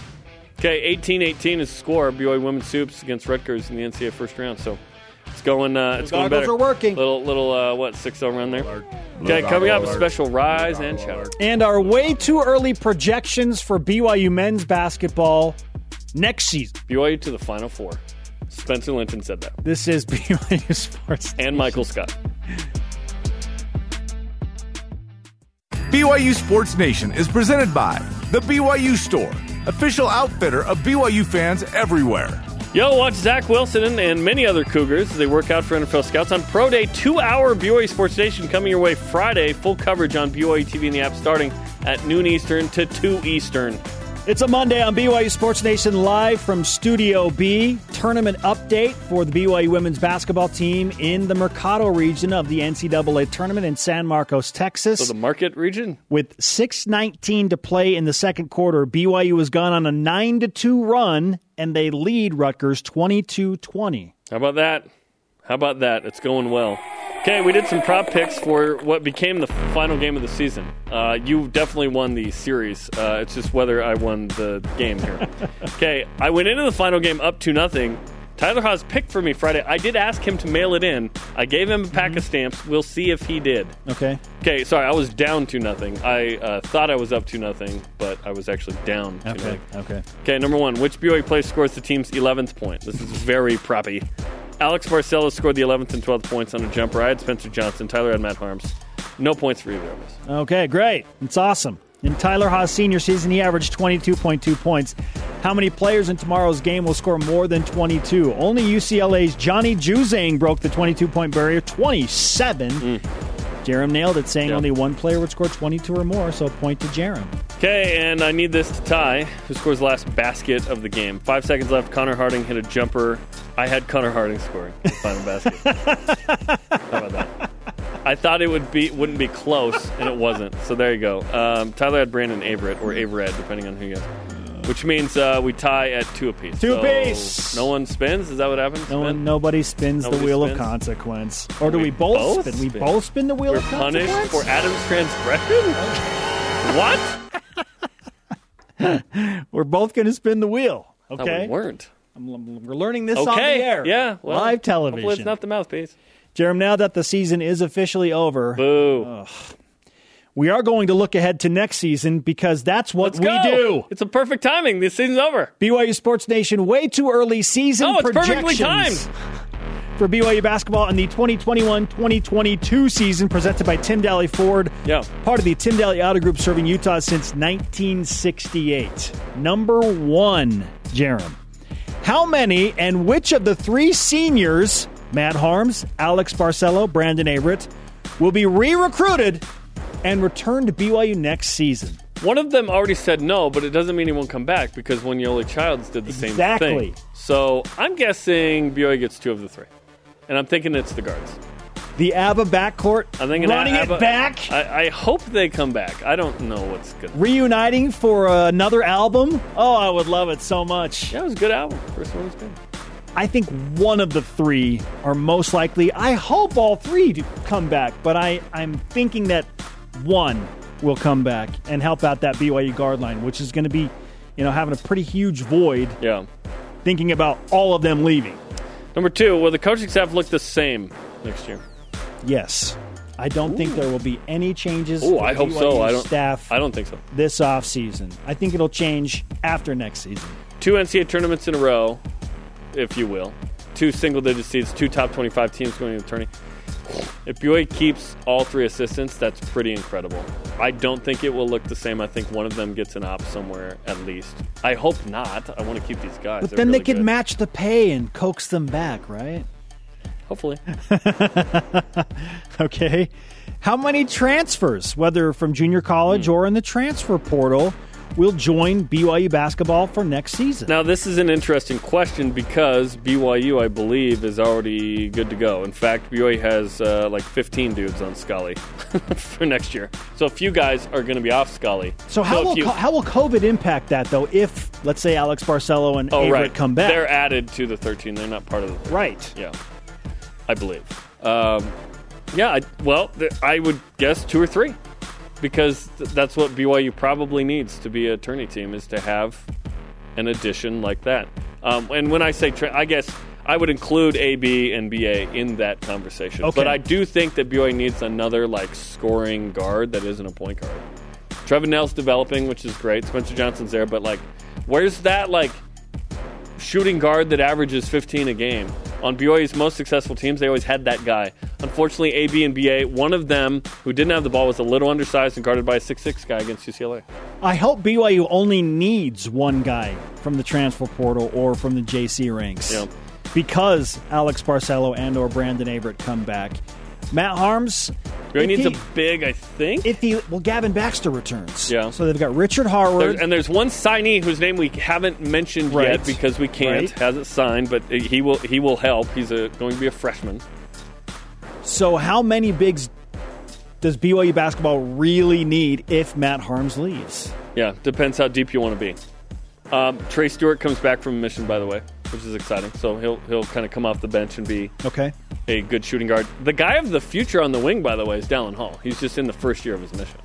Okay, eighteen eighteen is the score. B Y U women's hoops against Rutgers in the N C A A first round. So It's going. Uh, it's going better. Are working. Little little uh, what six oh run there. Alert. Okay, Lugano coming up, alert. Special rise Lugano and shower. And our way too early projections for B Y U men's basketball next season. B Y U to the Final Four. Spencer Linton said that. This is B Y U Sports. And Michael Scott. B Y U Sports Nation is presented by the B Y U Store, official outfitter of B Y U fans everywhere. Yo, watch Zach Wilson and many other Cougars as they work out for N F L Scouts on Pro Day, two-hour B Y U Sports Nation coming your way Friday. Full coverage on B Y U T V and the app starting at noon Eastern to two Eastern. It's a Monday on B Y U Sports Nation live from Studio B. Tournament update for the B Y U women's basketball team in the Mercado region of the N C double A tournament in San Marcos, Texas. So the market region? With six nineteen to play in the second quarter, B Y U has gone on a nine to two run, and they lead Rutgers twenty-two twenty. How about that? How about that? It's going well. Okay, we did some prop picks for what became the final game of the season. Uh, you definitely won the series. Uh, it's just whether I won the game here. Okay, I went into the final game up two nothing. Tyler Haas picked for me Friday. I did ask him to mail it in. I gave him a pack mm-hmm. of stamps. We'll see if he did. Okay. Okay, sorry, I was down two nothing. I uh, thought I was up two nothing, but I was actually down two nothing. Okay. okay, okay. number one, which B Y U player scores the team's eleventh point? This is very proppy. Alex Barcelo scored the eleventh and twelfth points on a jumper. I had Spencer Johnson. Tyler had Matt Harms. No points for either of us. Okay, great. It's awesome. In Tyler Haas' senior season, he averaged twenty-two point two points. How many players in tomorrow's game will score more than twenty-two? Only U C L A's Johnny Juzang broke the twenty-two point barrier, twenty-seven. Mm. Jarom nailed it, saying yeah. only one player would score twenty-two or more, so point to Jarom. Okay, and I need this to tie. Who scores the last basket of the game? Five seconds left. Connor Harding hit a jumper. I had Connor Harding scoring the final basket. How about that? I thought it would be, wouldn't be close, and it wasn't. So there you go. Um, Tyler had Brandon Averett, or Averett, depending on who you got. Which means uh, we tie at two apiece. Two so apiece! No one spins? Is that what happens? No one, nobody spins nobody the wheel spins? of consequence. Or do we, we both, both spin? spin? We both spin the wheel We're of consequence? We're punished for Adam's transgression? What? We're both going to spin the wheel. Okay. No, we weren't. I'm, we're learning this okay. on the air. Yeah, well, live television. Hopefully it's not the mouthpiece. Jarom, now that the season is officially over, Boo. Ugh, we are going to look ahead to next season because that's what Let's we go. do. It's a perfect timing. This season's over. B Y U Sports Nation, way too early season oh, it's projections perfectly timed. For B Y U basketball in the twenty twenty-one twenty twenty-two season, presented by Tim Daly Ford. Yeah. Part of the Tim Daly Auto Group, serving Utah since nineteen sixty-eight. Number one, Jarom. How many and which of the three seniors, Matt Harms, Alex Barcelo, Brandon Averett, will be re-recruited and return to B Y U next season? One of them already said no, but it doesn't mean he won't come back because when Yoeli Childs did the exactly. same thing. So I'm guessing B Y U gets two of the three. And I'm thinking it's the guards. The ABBA backcourt, I'm thinking running Abba, it back. I, I hope they come back. I don't know what's good. Reuniting for uh, another album? Oh, I would love it so much. Yeah, it was a good album. First one was good. I think one of the three are most likely. I hope all three do come back, but I, I'm thinking that one will come back and help out that B Y U guard line, which is going to be, you know, having a pretty huge void. Yeah. Thinking about all of them leaving. Number two, will the coaching staff look the same next year? Yes. I don't Ooh. think there will be any changes Ooh, I hope B Y U so. I don't, staff I don't think so. This offseason. I think it'll change after next season. Two N C double A tournaments in a row, if you will. Two single-digit seeds, two top twenty-five teams going to the tourney. If B Y U keeps all three assistants, that's pretty incredible. I don't think it will look the same. I think one of them gets an op somewhere, at least. I hope not. I want to keep these guys. But They're then really they could good. match the pay and coax them back, right? Hopefully. Okay. How many transfers, whether from junior college mm. or in the transfer portal, will join B Y U basketball for next season? Now, this is an interesting question because B Y U, I believe, is already good to go. In fact, B Y U has uh, like fifteen dudes on Scally for next year. So a few guys are going to be off Scally. So how so will you, how will COVID impact that, though, if, let's say, Alex Barcelo and oh, Averett right. come back? They're added to the thirteen. They're not part of the thirteen. Right. Yeah. I believe. Um, yeah, I, well, th- I would guess two or three because th- that's what B Y U probably needs to be a tourney team is to have an addition like that. Um, and when I say tra- I guess I would include A B and B A in that conversation. Okay. But I do think that B Y U needs another like scoring guard that isn't a point guard. Trevin Nell's developing, which is great. Spencer Johnson's there, but like, where's that like shooting guard that averages fifteen a game? On B Y U's most successful teams, they always had that guy. Unfortunately, A B and B A, one of them who didn't have the ball was a little undersized and guarded by a six six guy against U C L A. I hope B Y U only needs one guy from the transfer portal or from the J C ranks. Yeah. Because Alex Barcelo and or Brandon Averett come back. Matt Harms. B Y U needs he, a big, I think. If he, well, Gavin Baxter returns. Yeah. So they've got Richard Harwood. There's, and there's one signee whose name we haven't mentioned right. yet because we can't. Right. Hasn't signed, but he will he will help. He's a, going to be a freshman. So how many bigs does B Y U basketball really need if Matt Harms leaves? Yeah, depends how deep you want to be. Um, Trey Stewart comes back from a mission, by the way, which is exciting. So he'll he'll kind of come off the bench and be okay. a good shooting guard. The guy of the future on the wing, by the way, is Dallin Hall. He's just in the first year of his mission.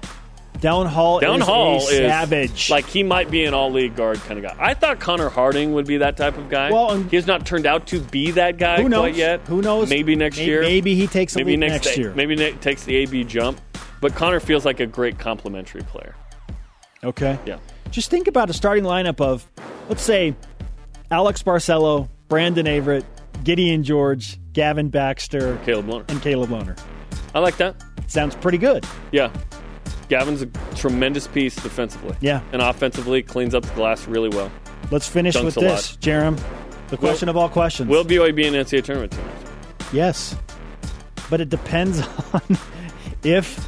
Dallin Hall, Dallin is Hall a savage. Is, like, he might be an all-league guard kind of guy. I thought Connor Harding would be that type of guy. Well, um, he has not turned out to be that guy who knows? quite yet. Who knows? Maybe next maybe, year. Maybe he takes a maybe leap next, next year. Maybe he takes the A B jump. But Connor feels like a great complementary player. Okay. Yeah. Just think about a starting lineup of, let's say, Alex Barcelo, Brandon Averett, Gideon George, Gavin Baxter, Caleb Lohner. and Caleb Lohner. I like that. Sounds pretty good. Yeah. Gavin's a tremendous piece defensively. Yeah. And offensively, cleans up the glass really well. Let's finish Dunks with this, Jarom. The question will, of all questions. Will B Y U be an N C double A tournament team? Yes. But it depends on if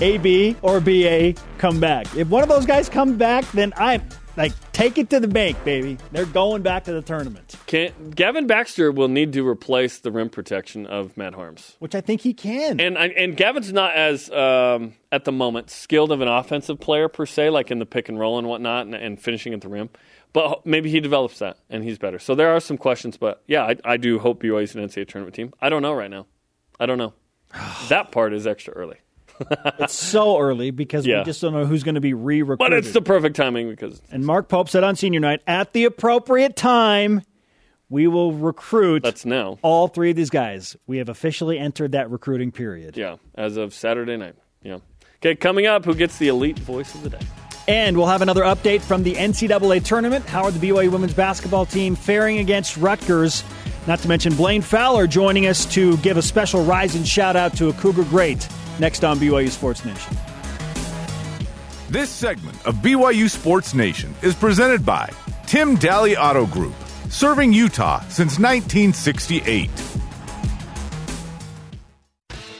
A B or B A come back. If one of those guys come back, then I'm... Like, take it to the bank, baby. They're going back to the tournament. Can't, Gavin Baxter will need to replace the rim protection of Matt Harms. Which I think he can. And and Gavin's not as, um, at the moment, skilled of an offensive player, per se, like in the pick and roll and whatnot and, and finishing at the rim. But maybe he develops that, and he's better. So there are some questions, but, yeah, I, I do hope B Y U's an N C double A tournament team. I don't know right now. I don't know. That part is extra early. It's so early because yeah. we just don't know who's going to be re-recruited. But it's the perfect timing because. And Mark Pope said on senior night, at the appropriate time, we will recruit. That's now. All three of these guys. We have officially entered that recruiting period. Yeah, as of Saturday night. Yeah. Okay, coming up, who gets the elite voice of the day? And we'll have another update from the N C double A tournament. How are the B Y U women's basketball team faring against Rutgers? Not to mention Blaine Fowler joining us to give a special rise and shout out to a Cougar great. Next on B Y U Sports Nation. This segment of B Y U Sports Nation is presented by Tim Daly Auto Group, serving Utah since nineteen sixty-eight.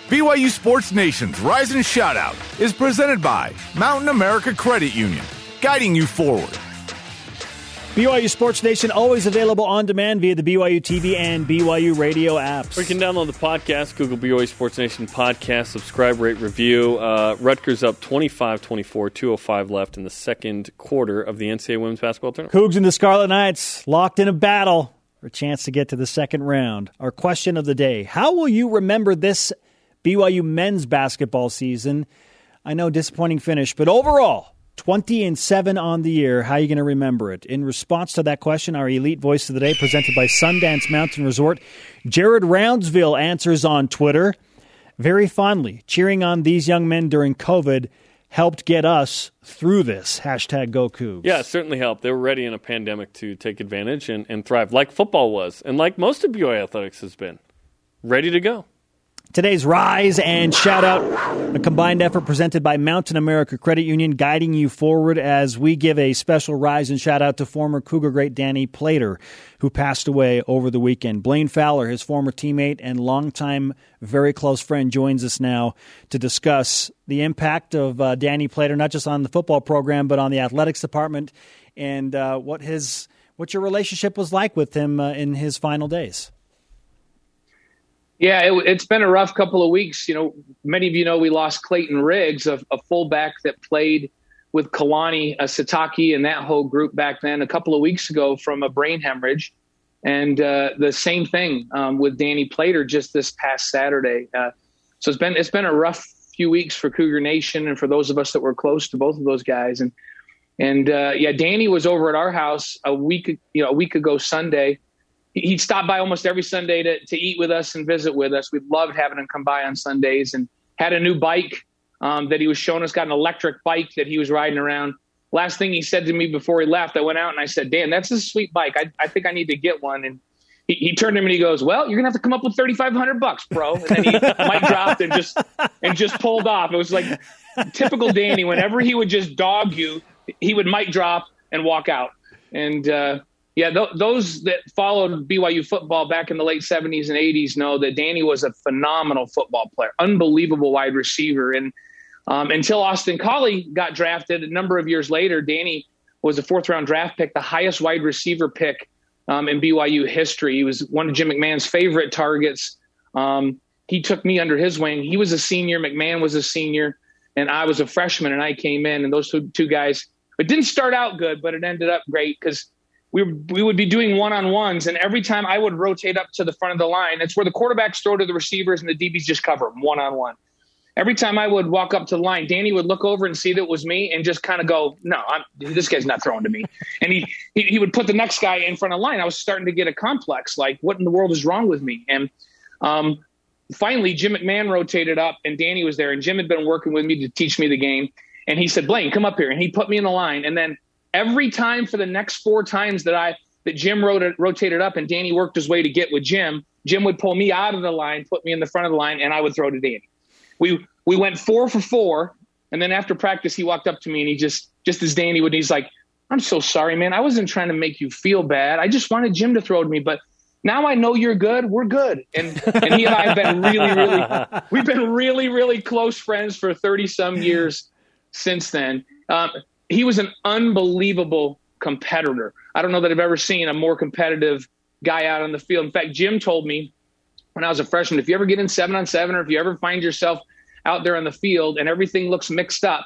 B Y U Sports Nation's Rise and Shoutout is presented by Mountain America Credit Union, guiding you forward. B Y U Sports Nation, always available on demand via the B Y U T V and B Y U Radio apps. Or you can download the podcast, Google B Y U Sports Nation podcast, subscribe, rate, review. Uh, Rutgers up twenty-five twenty-four, two oh five left in the second quarter of the N C double A Women's Basketball Tournament. Cougs and the Scarlet Knights locked in a battle for a chance to get to the second round. Our question of the day, how will you remember this B Y U men's basketball season? I know, disappointing finish, but overall... twenty and seven on the year. How are you going to remember it? In response to that question, our elite voice of the day, presented by Sundance Mountain Resort, Jared Roundsville answers on Twitter. Very fondly, cheering on these young men during COVID helped get us through this. Hashtag Go Cougs. Yeah, it certainly helped. They were ready in a pandemic to take advantage and, and thrive, like football was, and like most of B Y U athletics has been. Ready to go. Today's Rise and Shoutout, a combined effort presented by Mountain America Credit Union, guiding you forward as we give a special Rise and Shoutout to former Cougar great Danny Plater, who passed away over the weekend. Blaine Fowler, his former teammate and longtime very close friend, joins us now to discuss the impact of uh, Danny Plater, not just on the football program, but on the athletics department, and uh, what his what your relationship was like with him uh, in his final days. Yeah, it, it's been a rough couple of weeks. You know, many of you know we lost Clayton Riggs, a, a fullback that played with Kalani Sitake and that whole group back then a couple of weeks ago from a brain hemorrhage. And uh, the same thing um, with Danny Plater just this past Saturday. Uh, so it's been it's been a rough few weeks for Cougar Nation and for those of us that were close to both of those guys. And and uh, yeah, Danny was over at our house a week you know a week ago Sunday. he'd stop by almost every Sunday to, to eat with us and visit with us. We loved having him come by on Sundays, and had a new bike um, that he was showing us, got an electric bike that he was riding around. Last thing he said to me before he left, I went out and I said, "Dan, that's a sweet bike. I, I think I need to get one." And he, he turned to me and he goes, "Well, you're gonna have to come up with thirty-five hundred bucks, bro." And then he mic dropped and just, and just pulled off. It was like typical Danny. Whenever he would just dog you, he would mic drop and walk out. And, uh, yeah, th- those that followed B Y U football back in the late seventies and eighties know that Danny was a phenomenal football player, unbelievable wide receiver. And um, until Austin Collie got drafted a number of years later, Danny was a fourth-round draft pick, the highest wide receiver pick um, in B Y U history. He was one of Jim McMahon's favorite targets. Um, he took me under his wing. He was a senior. McMahon was a senior, and I was a freshman, and I came in. And those two, two guys, it didn't start out good, but it ended up great because – We, we would be doing one-on-ones, and every time I would rotate up to the front of the line, it's where the quarterbacks throw to the receivers and the D Bs just cover them one-on-one. Every time I would walk up to the line, Danny would look over and see that it was me and just kind of go, no, I'm, this guy's not throwing to me. And he, he he would put the next guy in front of the line. I was starting to get a complex, like, what in the world is wrong with me? And um, finally, Jim McMahon rotated up, and Danny was there, and Jim had been working with me to teach me the game. And he said, "Blaine, come up here." And he put me in the line, and then every time for the next four times that I that Jim rota- rotated up and Danny worked his way to get with Jim, Jim would pull me out of the line, put me in the front of the line, and I would throw to Danny. We we went four for four, and then after practice, he walked up to me and he just just as Danny would, he's like, "I'm so sorry, man. I wasn't trying to make you feel bad. I just wanted Jim to throw to me, but now I know you're good. We're good." And and he and I have been really, really we've been really, really close friends for thirty some years since then. Um, He was an unbelievable competitor. I don't know that I've ever seen a more competitive guy out on the field. In fact, Jim told me when I was a freshman, if you ever get in seven on seven, or if you ever find yourself out there on the field and everything looks mixed up,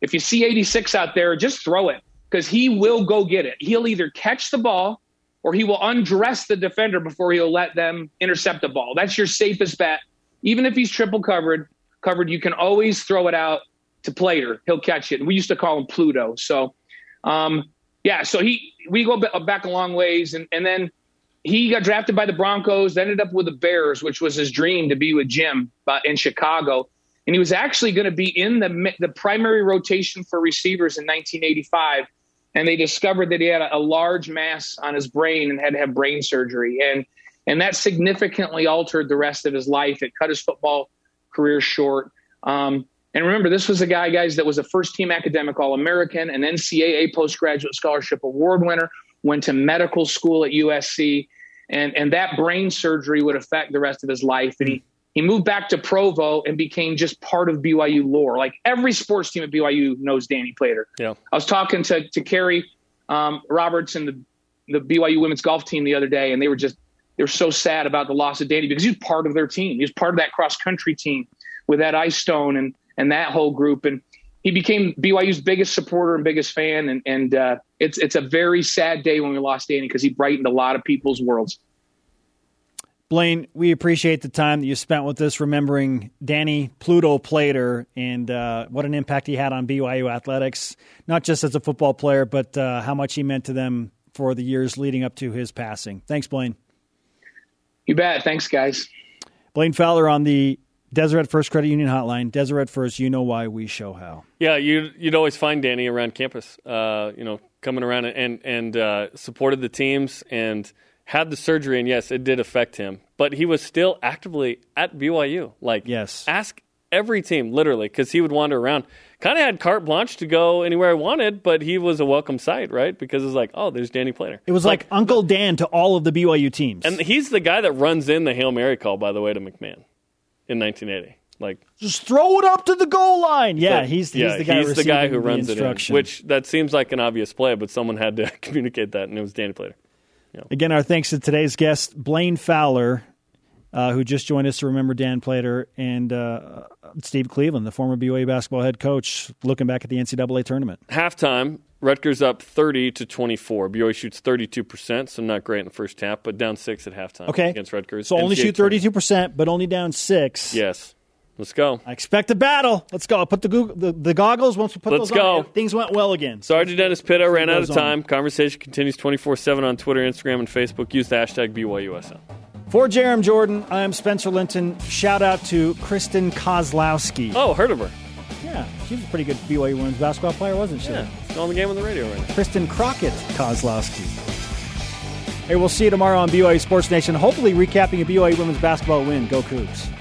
if you see eighty-six out there, just throw it, because he will go get it. He'll either catch the ball or he will undress the defender before he'll let them intercept the ball. That's your safest bet. Even if he's triple covered, covered, you can always throw it out to player. He'll catch it. We used to call him Pluto. So, um, yeah, so he, we go back a long ways. And, and then he got drafted by the Broncos, ended up with the Bears, which was his dream to be with Jim uh, in Chicago. And he was actually going to be in the the primary rotation for receivers in nineteen eighty-five. And they discovered that he had a, a large mass on his brain and had to have brain surgery. And, and that significantly altered the rest of his life. It cut his football career short. Um, And remember, this was a guy, guys, that was a first-team academic All-American, an N C double A postgraduate scholarship award winner, went to medical school at U S C, and, and that brain surgery would affect the rest of his life. And he, he moved back to Provo and became just part of B Y U lore. Like, every sports team at B Y U knows Danny Plater. Yeah. I was talking to, to Carrie um, Roberts and the, the B Y U women's golf team the other day, and they were just they were so sad about the loss of Danny because he was part of their team. He was part of that cross-country team with that ice stone and and that whole group. And he became B Y U's biggest supporter and biggest fan. And, and uh, it's it's a very sad day when we lost Danny because he brightened a lot of people's worlds. Blaine, we appreciate the time that you spent with us remembering Danny Pluto Plater and uh, what an impact he had on B Y U athletics, not just as a football player, but uh, how much he meant to them for the years leading up to his passing. Thanks, Blaine. You bet. Thanks, guys. Blaine Fowler on the Deseret First Credit Union Hotline. Deseret First, you know why, we show how. Yeah, you, you'd always find Danny around campus, uh, you know, coming around and, and uh, supported the teams and had the surgery. And, yes, it did affect him. But he was still actively at B Y U. Like, yes. Ask every team, literally, because he would wander around. Kind of had carte blanche to go anywhere I wanted, but he was a welcome sight, right? Because it was like, oh, there's Danny Plater. It was like, like Uncle Dan to all of the B Y U teams. And he's the guy that runs in the Hail Mary call, by the way, to McMahon. In nineteen eighty, like just throw it up to the goal line. Yeah, so, he's, he's yeah, the guy. He's the guy who runs it in. Which that seems like an obvious play, but someone had to communicate that, and it was Danny Plater. Yeah. Again, our thanks to today's guest, Blaine Fowler, uh, who just joined us to remember Dan Plater, and uh, Steve Cleveland, the former B Y U basketball head coach, looking back at the N C double A tournament. Halftime, Rutgers up thirty to twenty-four. B Y U shoots thirty-two percent, so not great in the first half, but down six at halftime. Okay. Against Rutgers. So N C double A only shoot thirty-two percent, but only down six. Yes. Let's go. I expect a battle. Let's go. I'll put the Google, the, the goggles once we put Let's those go. on. Things went well again. Sergeant Dennis Pitta ran out of time. On. Conversation continues twenty-four seven on Twitter, Instagram, and Facebook. Use the hashtag B Y U S N. For Jarom Jordan, I am Spencer Linton. Shout out to Kristen Kozlowski. Oh, heard of her. Yeah, she was a pretty good B Y U women's basketball player, wasn't she? Yeah, she's on the game on the radio right now. Kristen Crockett Kozlowski. Hey, we'll see you tomorrow on B Y U Sports Nation, hopefully recapping a B Y U women's basketball win. Go Cougs.